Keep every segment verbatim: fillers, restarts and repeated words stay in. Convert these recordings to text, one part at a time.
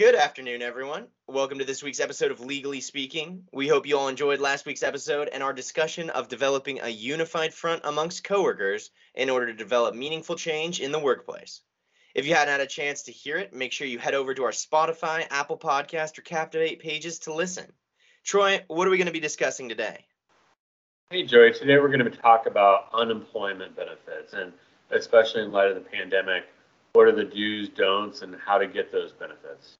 Good afternoon, everyone. Welcome to this week's episode of Legally Speaking. We hope you all enjoyed last week's episode and our discussion of developing a unified front amongst coworkers in order to develop meaningful change in the workplace. If you hadn't had a chance to hear it, make sure you head over to our Spotify, Apple Podcast, or Captivate pages to listen. Troy, what are we going to be discussing today? Hey, Joey. Today we're going to talk about unemployment benefits, and especially in light of the pandemic, what are the do's, don'ts, and how to get those benefits?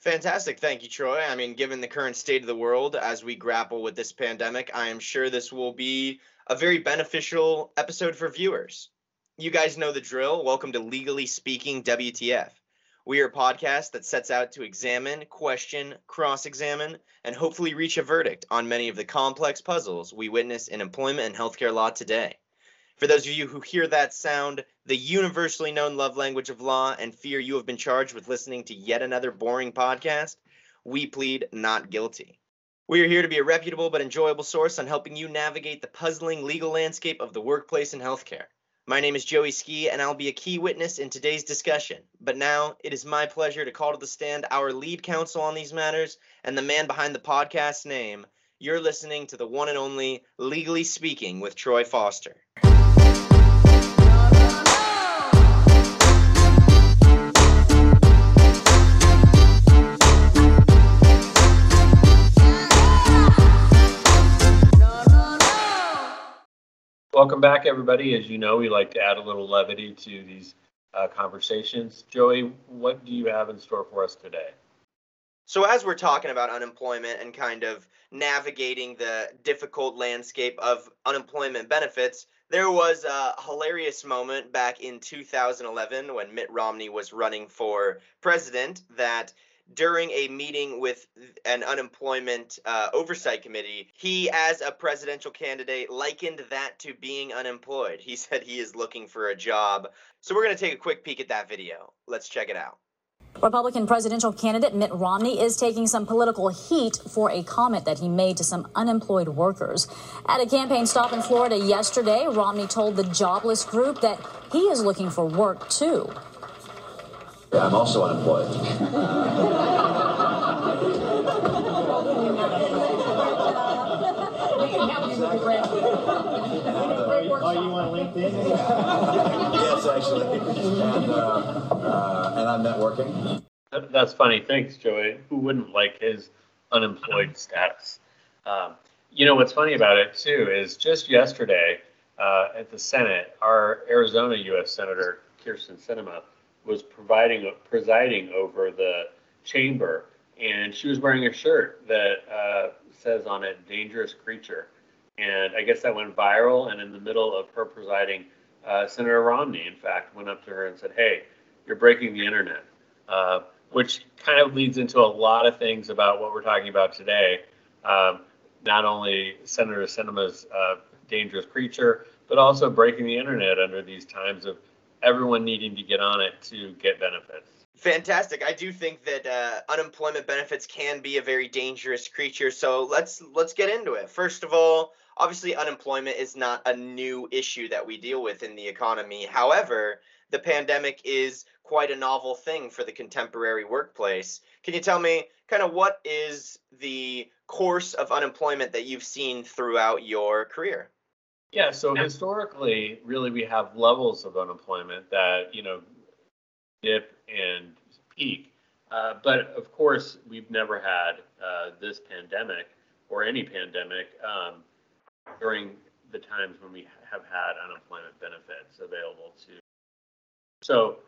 Fantastic. Thank you, Troy. I mean, given the current state of the world as we grapple with this pandemic, I am sure this will be a very beneficial episode for viewers. You guys know the drill. Welcome to Legally Speaking W T F. We are a podcast that sets out to examine, question, cross-examine, and hopefully reach a verdict on many of the complex puzzles we witness in employment and healthcare law today. For those of you who hear that sound, the universally known love language of law, and fear you have been charged with listening to yet another boring podcast, we plead not guilty. We are here to be a reputable but enjoyable source on helping you navigate the puzzling legal landscape of the workplace and healthcare. My name is Joey Ski, and I'll be a key witness in today's discussion. But now, it is my pleasure to call to the stand our lead counsel on these matters and the man behind the podcast's name. You're listening to the one and only Legally Speaking with Troy Foster. Welcome back, everybody. As you know, we like to add a little levity to these uh, conversations. Joey, what do you have in store for us today? So as we're talking about unemployment and kind of navigating the difficult landscape of unemployment benefits, there was a hilarious moment back in two thousand eleven when Mitt Romney was running for president that during a meeting with an unemployment uh, oversight committee, he, as a presidential candidate, likened that to being unemployed. He said he is looking for a job. So we're going to take a quick peek at that video. Let's check it out. Republican presidential candidate Mitt Romney is taking some political heat for a comment that he made to some unemployed workers. At a campaign stop in Florida yesterday, Romney told the jobless group that he is looking for work, too. Yeah, I'm also unemployed. Are you on LinkedIn? Yes, actually. And, uh, uh, and I'm networking. That, that's funny. Thanks, Joey. Who wouldn't like his unemployed status? Um, you know, what's funny about it, too, is just yesterday uh, at the Senate, our Arizona U S Senator Kyrsten Sinema was providing, presiding over the chamber, and she was wearing a shirt that uh, says on it, "Dangerous Creature." And I guess that went viral, and in the middle of her presiding, uh, Senator Romney, in fact, went up to her and said, "Hey, you're breaking the internet," uh, which kind of leads into a lot of things about what we're talking about today. Um, not only Senator Sinema's uh, dangerous creature, but also breaking the internet under these times of everyone needing to get on it to get benefits. Fantastic. I do think that uh, unemployment benefits can be a very dangerous creature. So let's let's get into it. First of all, obviously, unemployment is not a new issue that we deal with in the economy. However, the pandemic is quite a novel thing for the contemporary workplace. Can you tell me kind of what is the course of unemployment that you've seen throughout your career? Yeah, so historically, really, we have levels of unemployment that, you know, dip and peak. Uh, but of course, we've never had uh, this pandemic or any pandemic um, during the times when we have had unemployment benefits available to. So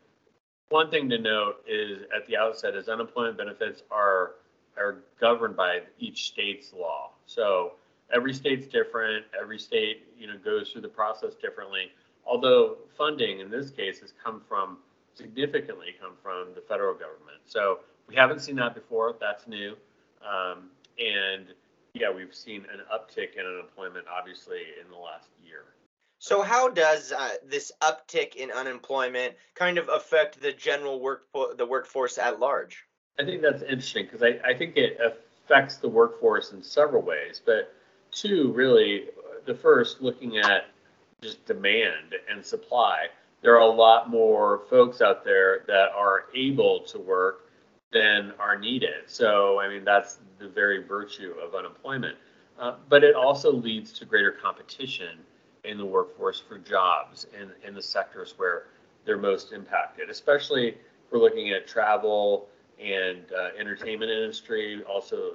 one thing to note is at the outset is unemployment benefits are are governed by each state's law. So every state's different. Every state, you know, goes through the process differently. Although funding in this case has come from significantly come from the federal government. So we haven't seen that before. That's new. Um, and yeah, we've seen an uptick in unemployment, obviously, in the last year. So how does uh, this uptick in unemployment kind of affect the general work the workforce at large? I think that's interesting because I, I think it affects the workforce in several ways, but two, really, the first, looking at just demand and supply, there are a lot more folks out there that are able to work than are needed. So, I mean, that's the very virtue of unemployment. Uh, but it also leads to greater competition in the workforce for jobs in, in the sectors where they're most impacted, especially if we're looking at travel and uh, entertainment industry, also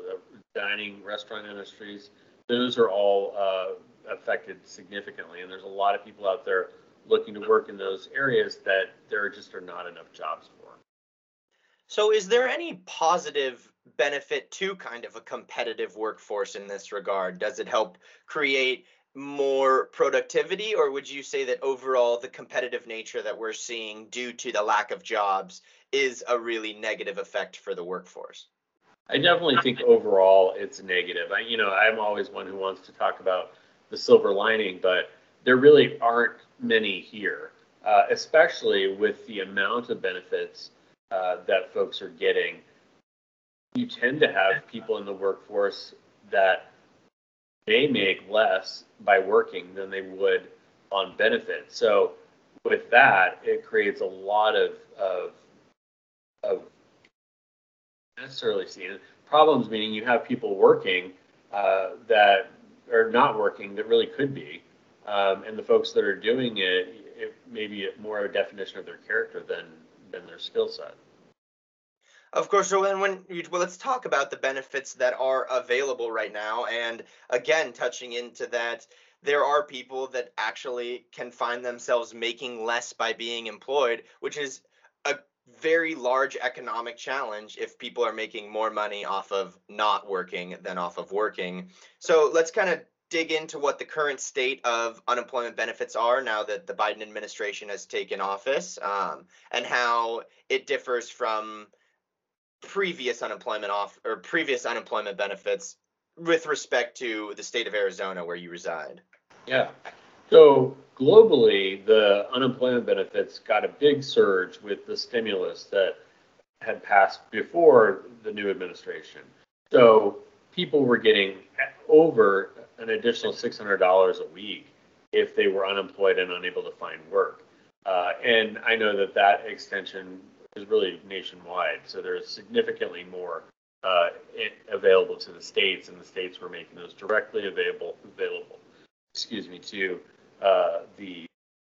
dining, restaurant industries. Those are all uh, affected significantly. And there's a lot of people out there looking to work in those areas that there just are not enough jobs for. So is there any positive benefit to kind of a competitive workforce in this regard? Does it help create more productivity, or would you say that overall the competitive nature that we're seeing due to the lack of jobs is a really negative effect for the workforce? I definitely think overall it's negative. I, you know, I'm always one who wants to talk about the silver lining, but there really aren't many here, uh, especially with the amount of benefits Uh, that folks are getting. You tend to have people in the workforce that may make less by working than they would on benefits. So with that, it creates a lot of, of, of necessarily seen problems, meaning you have people working uh, that are not working that really could be. Um, and the folks that are doing it, it may be more of a definition of their character than and their skill set. Of course. So when, when you, well, let's talk about the benefits that are available right now. And again, touching into that, there are people that actually can find themselves making less by being employed, which is a very large economic challenge if people are making more money off of not working than off of working. So let's kind of dig into what the current state of unemployment benefits are now that the Biden administration has taken office, um, and how it differs from previous unemployment off or previous unemployment benefits with respect to the state of Arizona where you reside. Yeah. So globally, the unemployment benefits got a big surge with the stimulus that had passed before the new administration. So people were getting over an additional six hundred dollars a week if they were unemployed and unable to find work. Uh, and I know that that extension is really nationwide. So there's significantly more uh, available to the states, and the states were making those directly available, available excuse me, to uh, the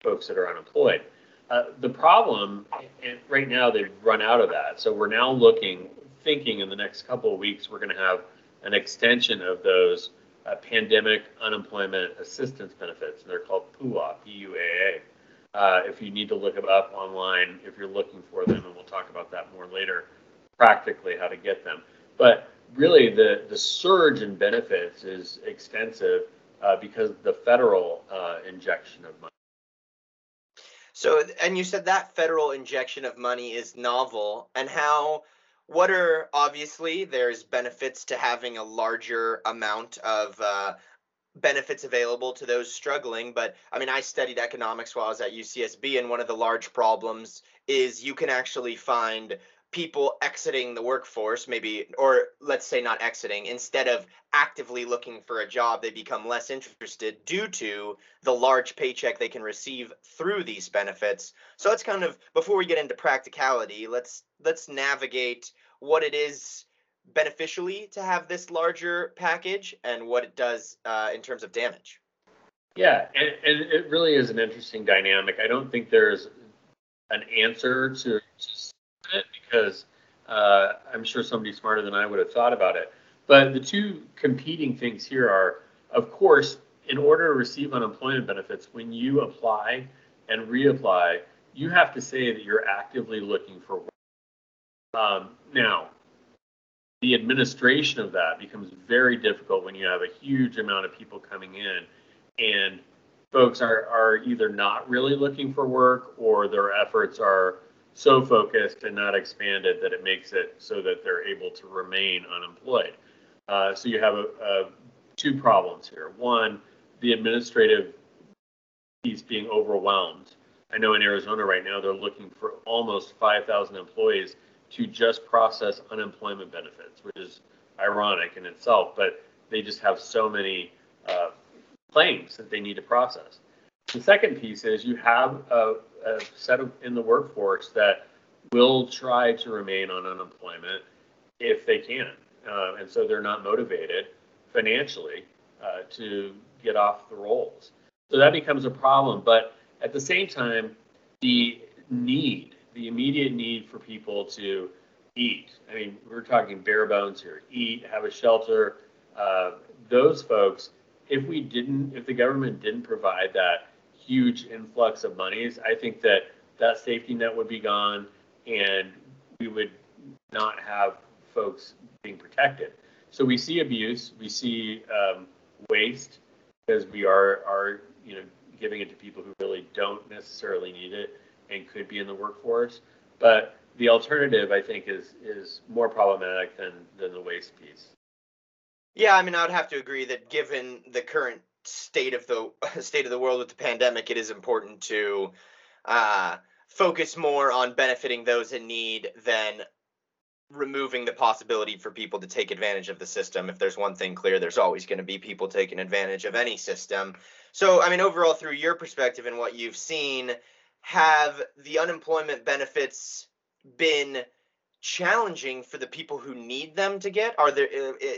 folks that are unemployed. Uh, the problem, and right now they've run out of that. So we're now looking, thinking in the next couple of weeks, we're going to have an extension of those Uh, pandemic unemployment assistance benefits. They're called P U A A, P U A A. Uh, if you need to look them up online, if you're looking for them, and we'll talk about that more later, practically how to get them. But really the, the surge in benefits is extensive uh, because of the federal uh, injection of money. So, and you said that federal injection of money is novel, and how What are, obviously, there's benefits to having a larger amount of uh, benefits available to those struggling. But, I mean, I studied economics while I was at U C S B, and one of the large problems is you can actually find people exiting the workforce, maybe, or let's say not exiting, instead of actively looking for a job, they become less interested due to the large paycheck they can receive through these benefits. So that's kind of, before we get into practicality, let's let's navigate what it is beneficially to have this larger package and what it does uh, in terms of damage. Yeah, and, and it really is an interesting dynamic. I don't think there's an answer to just it because uh, I'm sure somebody smarter than I would have thought about it. But the two competing things here are, of course, in order to receive unemployment benefits, when you apply and reapply, you have to say that you're actively looking for work. Um, now, the administration of that becomes very difficult when you have a huge amount of people coming in and folks are, are either not really looking for work or their efforts are so focused and not expanded that it makes it so that they're able to remain unemployed. Uh, so you have a, a, two problems here. One, the administrative piece being overwhelmed. I know in Arizona right now, they're looking for almost five thousand employees to just process unemployment benefits, which is ironic in itself, but they just have so many uh, claims that they need to process. The second piece is you have a, a set of in the workforce that will try to remain on unemployment if they can. Uh, and so they're not motivated financially uh, to get off the rolls. So that becomes a problem. But at the same time, the need, the immediate need for people to eat. I mean, we're talking bare bones here. Eat, have a shelter. Uh, those folks, if we didn't, if the government didn't provide that huge influx of monies, I think that that safety net would be gone and we would not have folks being protected. So we see abuse, we see um, waste, because we are, are, you know, giving it to people who really don't necessarily need it and could be in the workforce. But the alternative, I think, is is more problematic than, than the waste piece. Yeah, I mean, I would have to agree that given the current state of the state of the world with the pandemic, it is important to uh, focus more on benefiting those in need than removing the possibility for people to take advantage of the system. If there's one thing clear, there's always going to be people taking advantage of any system. So, I mean, overall, through your perspective and what you've seen, have the unemployment benefits been challenging for the people who need them to get? Are there,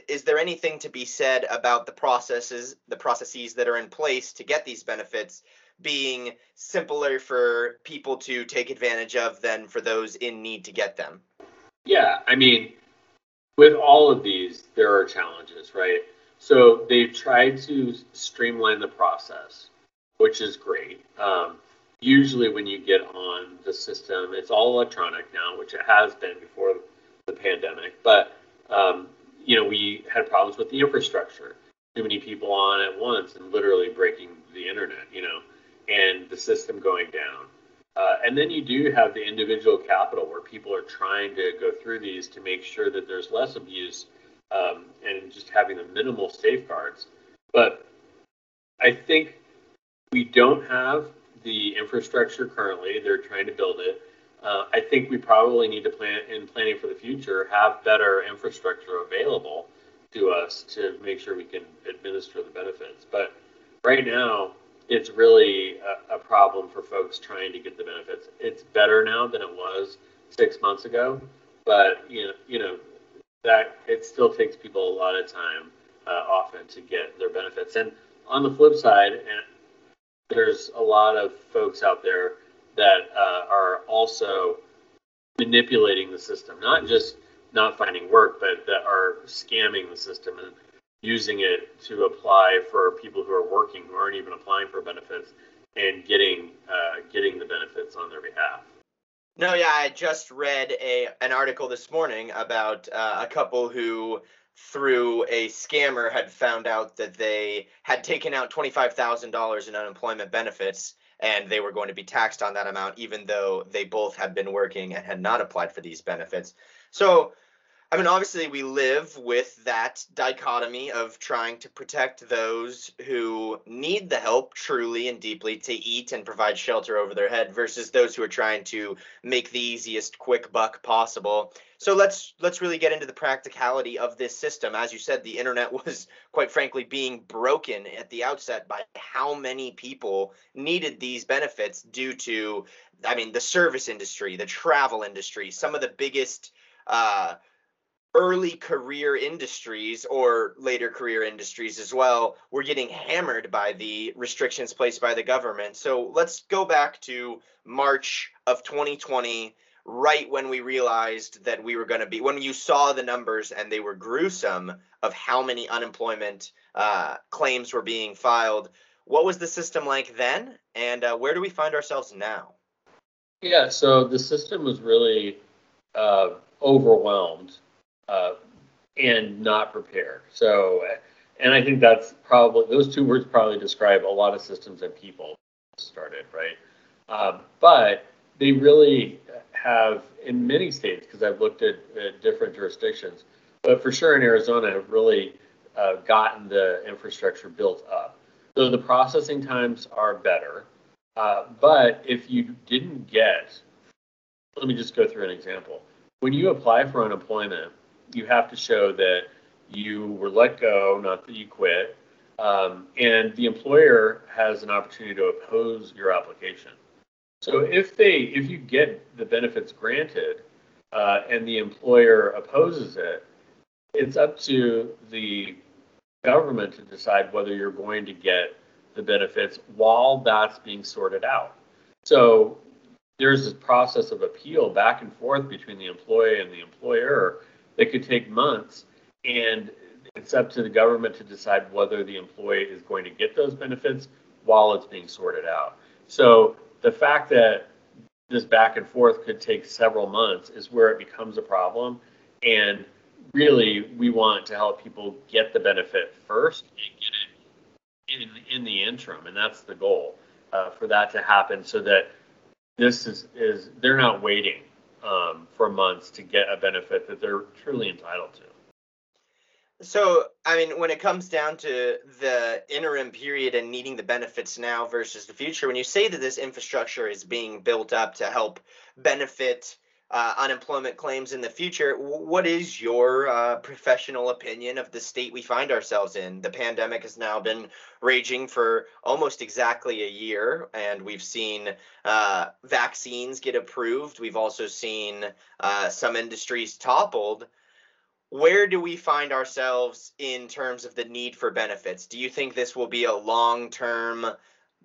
is there anything to be said about the processes, the processes that are in place to get these benefits being simpler for people to take advantage of than for those in need to get them? Yeah, I mean, with all of these, there are challenges, right? So they've tried to streamline the process, which is great. Um, usually when you get on the system, it's all electronic now, which it has been before the pandemic. But, um, you know, we had problems with the infrastructure. Too many people on at once and literally breaking the internet, you know, and the system going down. Uh, and then you do have the individual capital where people are trying to go through these to make sure that there's less abuse um, and just having the minimal safeguards. But I think we don't have the infrastructure currently. They're trying to build it. Uh, I think we probably need to plan in planning for the future, have better infrastructure available to us to make sure we can administer the benefits. But right now, it's really a, a problem for folks trying to get the benefits. It's better now than it was six months ago, but you know, you know that it still takes people a lot of time uh, often to get their benefits. And on the flip side, and there's a lot of folks out there that uh, are also manipulating the system, not just not finding work, but that are scamming the system and using it to apply for people who are working, who aren't even applying for benefits, and getting uh, getting the benefits on their behalf. No, yeah, I just read a an article this morning about uh, a couple who, through a scammer, had found out that they had taken out twenty-five thousand dollars in unemployment benefits, and they were going to be taxed on that amount, even though they both had been working and had not applied for these benefits. So, I mean, obviously, we live with that dichotomy of trying to protect those who need the help truly and deeply to eat and provide shelter over their head versus those who are trying to make the easiest quick buck possible. So let's let's really get into the practicality of this system. As you said, the internet was, quite frankly, being broken at the outset by how many people needed these benefits due to, I mean, the service industry, the travel industry, some of the biggest uh early career industries or later career industries as well were getting hammered by the restrictions placed by the government. So let's go back to March of twenty twenty, right when we realized that we were going to be, when you saw the numbers and they were gruesome of how many unemployment uh, claims were being filed. What was the system like then? And uh, where do we find ourselves now? Yeah, so the system was really uh, overwhelmed. Uh, and not prepared. So, and I think that's probably, those two words probably describe a lot of systems and people started, right? Um, but they really have, in many states, because I've looked at, at different jurisdictions, but for sure in Arizona have really uh, gotten the infrastructure built up. So the processing times are better, uh, but if you didn't get, let me just go through an example. When you apply for unemployment, you have to show that you were let go, not that you quit, um, and the employer has an opportunity to oppose your application. So if they, if you get the benefits granted uh, and the employer opposes it, it's up to the government to decide whether you're going to get the benefits while that's being sorted out. So there's this process of appeal back and forth between the employee and the employer that could take months, and it's up to the government to decide whether the employee is going to get those benefits while it's being sorted out. So the fact that this back and forth could take several months is where it becomes a problem. And really, we want to help people get the benefit first and get it in, in the interim. And that's the goal uh, for that to happen, so that this is, is they're not waiting um, for months to get a benefit that they're truly entitled to. So, I mean, when it comes down to the interim period and needing the benefits now versus the future, when you say that this infrastructure is being built up to help benefit uh, unemployment claims in the future, what is your uh, professional opinion of the state we find ourselves in? The pandemic has now been raging for almost exactly a year, and we've seen uh, vaccines get approved. We've also seen uh, some industries toppled. Where do we find ourselves in terms of the need for benefits? Do you think this will be a long-term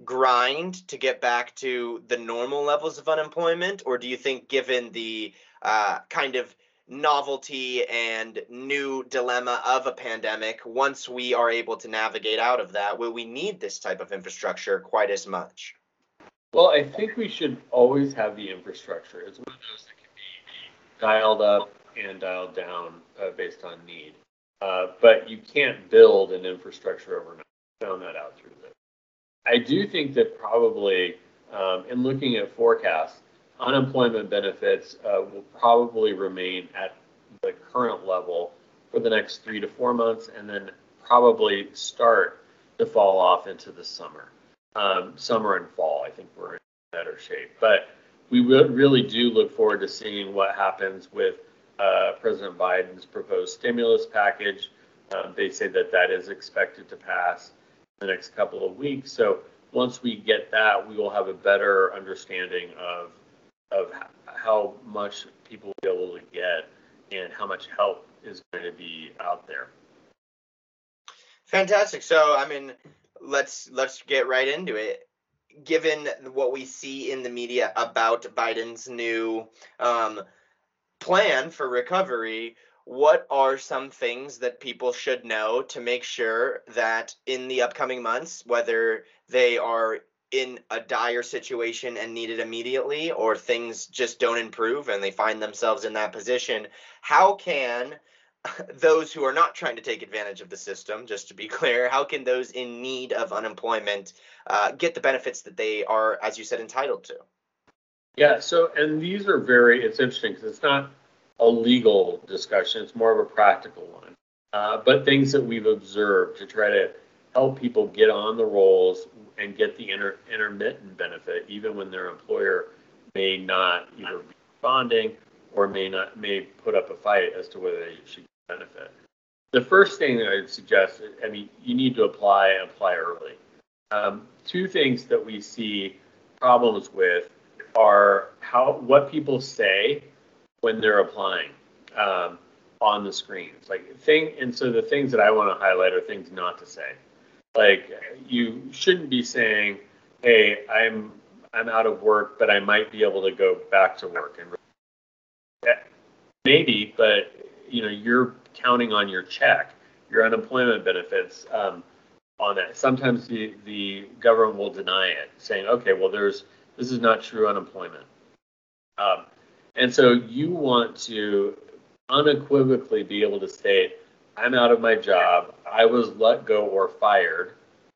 grind to get back to the normal levels of unemployment? Or do you think, given the uh, kind of novelty and new dilemma of a pandemic, once we are able to navigate out of that, will we need this type of infrastructure quite as much? Well, I think we should always have the infrastructure. It's one of those that can be dialed up and dialed down uh, based on need. Uh, but you can't build an infrastructure overnight. I found that out through this. I do think that probably, um, in looking at forecasts, unemployment benefits uh, will probably remain at the current level for the next three to four months, and then probably start to fall off into the summer. Um, summer and fall, I think we're in better shape. But we would really do look forward to seeing what happens with Uh, President Biden's proposed stimulus package. Um, they say that that is expected to pass in the next couple of weeks. So once we get that, we will have a better understanding of of how much people will be able to get and how much help is going to be out there. Fantastic. So, I mean, let's let's get right into it. Given what we see in the media about Biden's new um plan for recovery, what are some things that people should know to make sure that in the upcoming months, whether they are in a dire situation and need it immediately, or things just don't improve and they find themselves in that position, how can those who are not trying to take advantage of the system, just to be clear, how can those in need of unemployment uh, get the benefits that they are, as you said, entitled to? Yeah, so, and these are very, it's interesting because it's not a legal discussion, it's more of a practical one, uh, but things that we've observed to try to help people get on the rolls and get the inter, intermittent benefit, even when their employer may not either be responding or may not, may put up a fight as to whether they should get benefit. The first thing that I'd suggest, I mean, you need to apply, apply early. Um, two things that we see problems with are how what people say when they're applying um, on the screens, like thing. And so the things that I want to highlight are things not to say. Like, you shouldn't be saying, "Hey, I'm I'm out of work, but I might be able to go back to work." And maybe, but you know, you're counting on your check, your unemployment benefits um, on that. Sometimes the the government will deny it, saying, "Okay, well, there's." This is not true unemployment. Um, and so you want to unequivocally be able to state, I'm out of my job, I was let go or fired,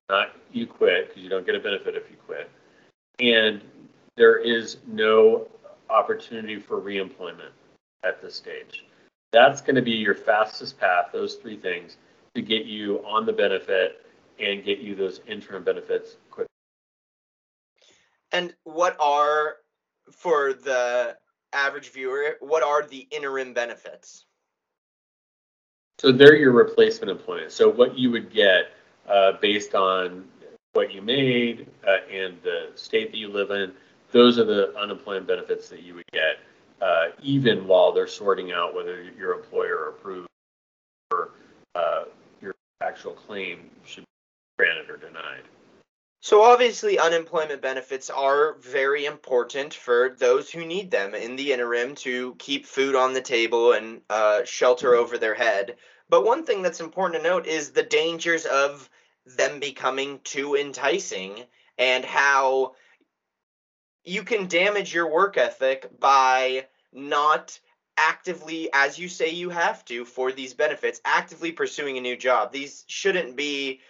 not you quit, because you don't get a benefit if you quit, and there is no opportunity for reemployment at this stage. That's going to be your fastest path, those three things, to get you on the benefit and get you those interim benefits quickly. And what are, for the average viewer, what are the interim benefits? So they're your replacement employment. So what you would get uh, based on what you made uh, and the state that you live in, those are the unemployment benefits that you would get, uh, even while they're sorting out whether your employer approves or uh, your actual claim should be granted or denied. So obviously, unemployment benefits are very important for those who need them in the interim to keep food on the table and uh, shelter over their head. But one thing that's important to note is the dangers of them becoming too enticing and how you can damage your work ethic by not actively, as you say you have to for these benefits, actively pursuing a new job. These shouldn't be...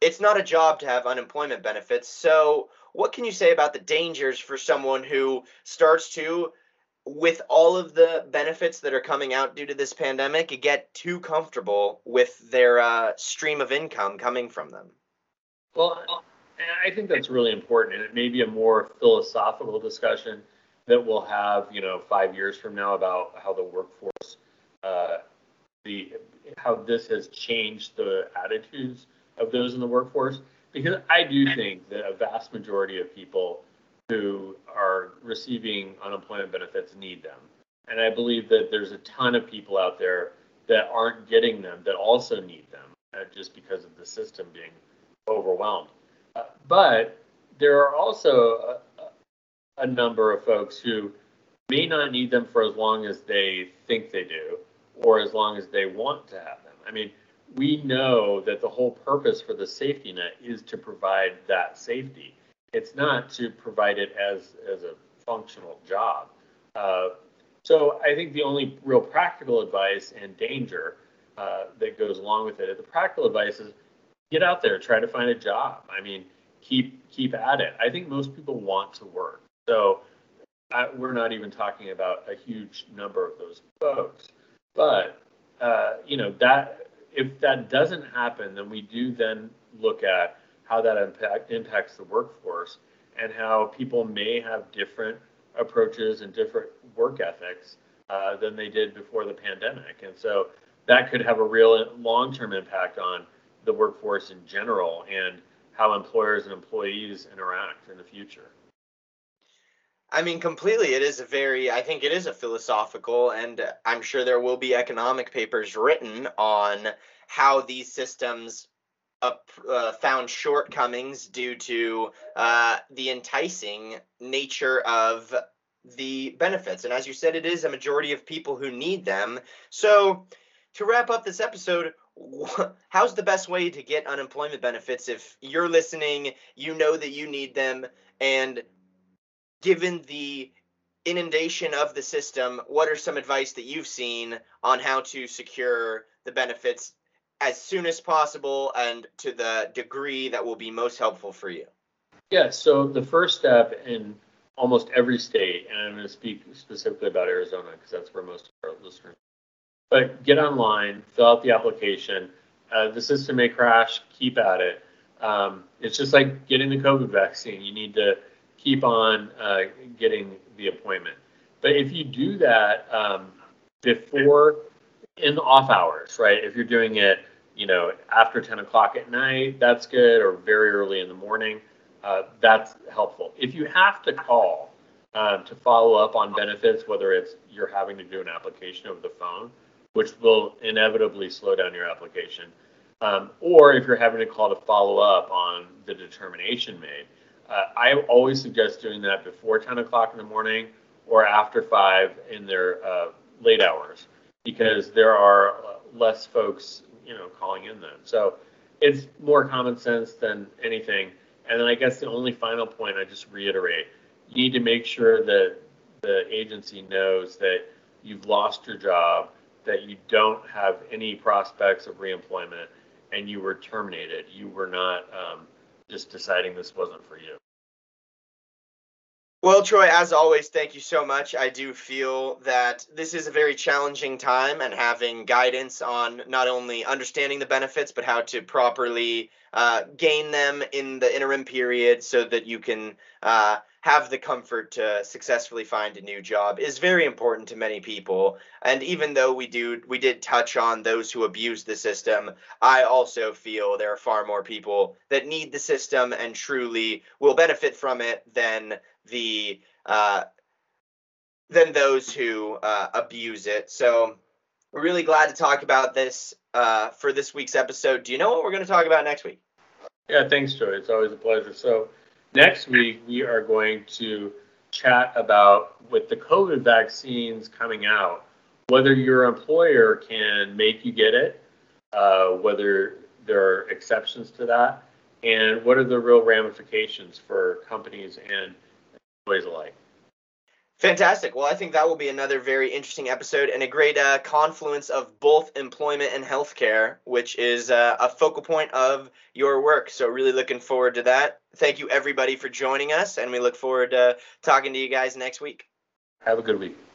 It's not a job to have unemployment benefits. So what can you say about the dangers for someone who starts to, with all of the benefits that are coming out due to this pandemic, get too comfortable with their uh, stream of income coming from them? Well, I think that's really important. And it may be a more philosophical discussion that we'll have, you know, five years from now about how the workforce, uh, the how this has changed the attitudes of those in the workforce, because I do think that a vast majority of people who are receiving unemployment benefits need them. And I believe that there's a ton of people out there that aren't getting them that also need them, uh, just because of the system being overwhelmed. Uh, but there are also a, a number of folks who may not need them for as long as they think they do, or as long as they want to have them. I mean, we know that the whole purpose for the safety net is to provide that safety. It's not to provide it as, as a functional job. Uh, so I think the only real practical advice and danger uh, that goes along with it, the practical advice is get out there, try to find a job. I mean, keep keep at it. I think most people want to work. So I, we're not even talking about a huge number of those folks. But, uh, you know, that... If that doesn't happen, then we do then look at how that impact, impacts the workforce and how people may have different approaches and different work ethics uh, than they did before the pandemic. And so that could have a real long-term impact on the workforce in general and how employers and employees interact in the future. I mean, completely. It is a very, I think it is a philosophical, and I'm sure there will be economic papers written on how these systems up, uh, found shortcomings due to uh, the enticing nature of the benefits. And as you said, it is a majority of people who need them. So to wrap up this episode, how's the best way to get unemployment benefits? If you're listening, you know that you need them, and given the inundation of the system, what are some advice that you've seen on how to secure the benefits as soon as possible and to the degree that will be most helpful for you? Yeah, so the first step in almost every state, and I'm going to speak specifically about Arizona because that's where most of our listeners are, but get online, fill out the application. Uh, the system may crash, keep at it. Um, it's just like getting the COVID vaccine. You need to keep on uh, getting the appointment. But if you do that um, before, in the off hours, right? If you're doing it, you know, after ten o'clock at night, that's good, or very early in the morning, uh, that's helpful. If you have to call uh, to follow up on benefits, whether it's you're having to do an application over the phone, which will inevitably slow down your application, um, or if you're having to call to follow up on the determination made, Uh, I always suggest doing that before ten o'clock in the morning or after five in their uh, late hours, because there are less folks, you know, calling in then. So it's more common sense than anything. And then I guess the only final point I just reiterate, you need to make sure that the agency knows that you've lost your job, that you don't have any prospects of reemployment, and you were terminated. You were not... Um, just deciding this wasn't for you. Well, Troy, as always, thank you so much. I do feel that this is a very challenging time, and having guidance on not only understanding the benefits, but how to properly uh, gain them in the interim period so that you can uh, have the comfort to successfully find a new job is very important to many people. And even though we do, we did touch on those who abuse the system, I also feel there are far more people that need the system and truly will benefit from it than the uh, than those who uh, abuse it. So we're really glad to talk about this uh, for this week's episode. Do you know what we're going to talk about next week? Yeah, thanks, Joey. It's always a pleasure. So next week we are going to chat about, with the COVID vaccines coming out, whether your employer can make you get it, uh, whether there are exceptions to that, and what are the real ramifications for companies and employees alike. Fantastic. Well, I think that will be another very interesting episode and a great uh, confluence of both employment and healthcare, which is uh, a focal point of your work. So really looking forward to that. Thank you, everybody, for joining us, and we look forward to talking to you guys next week. Have a good week.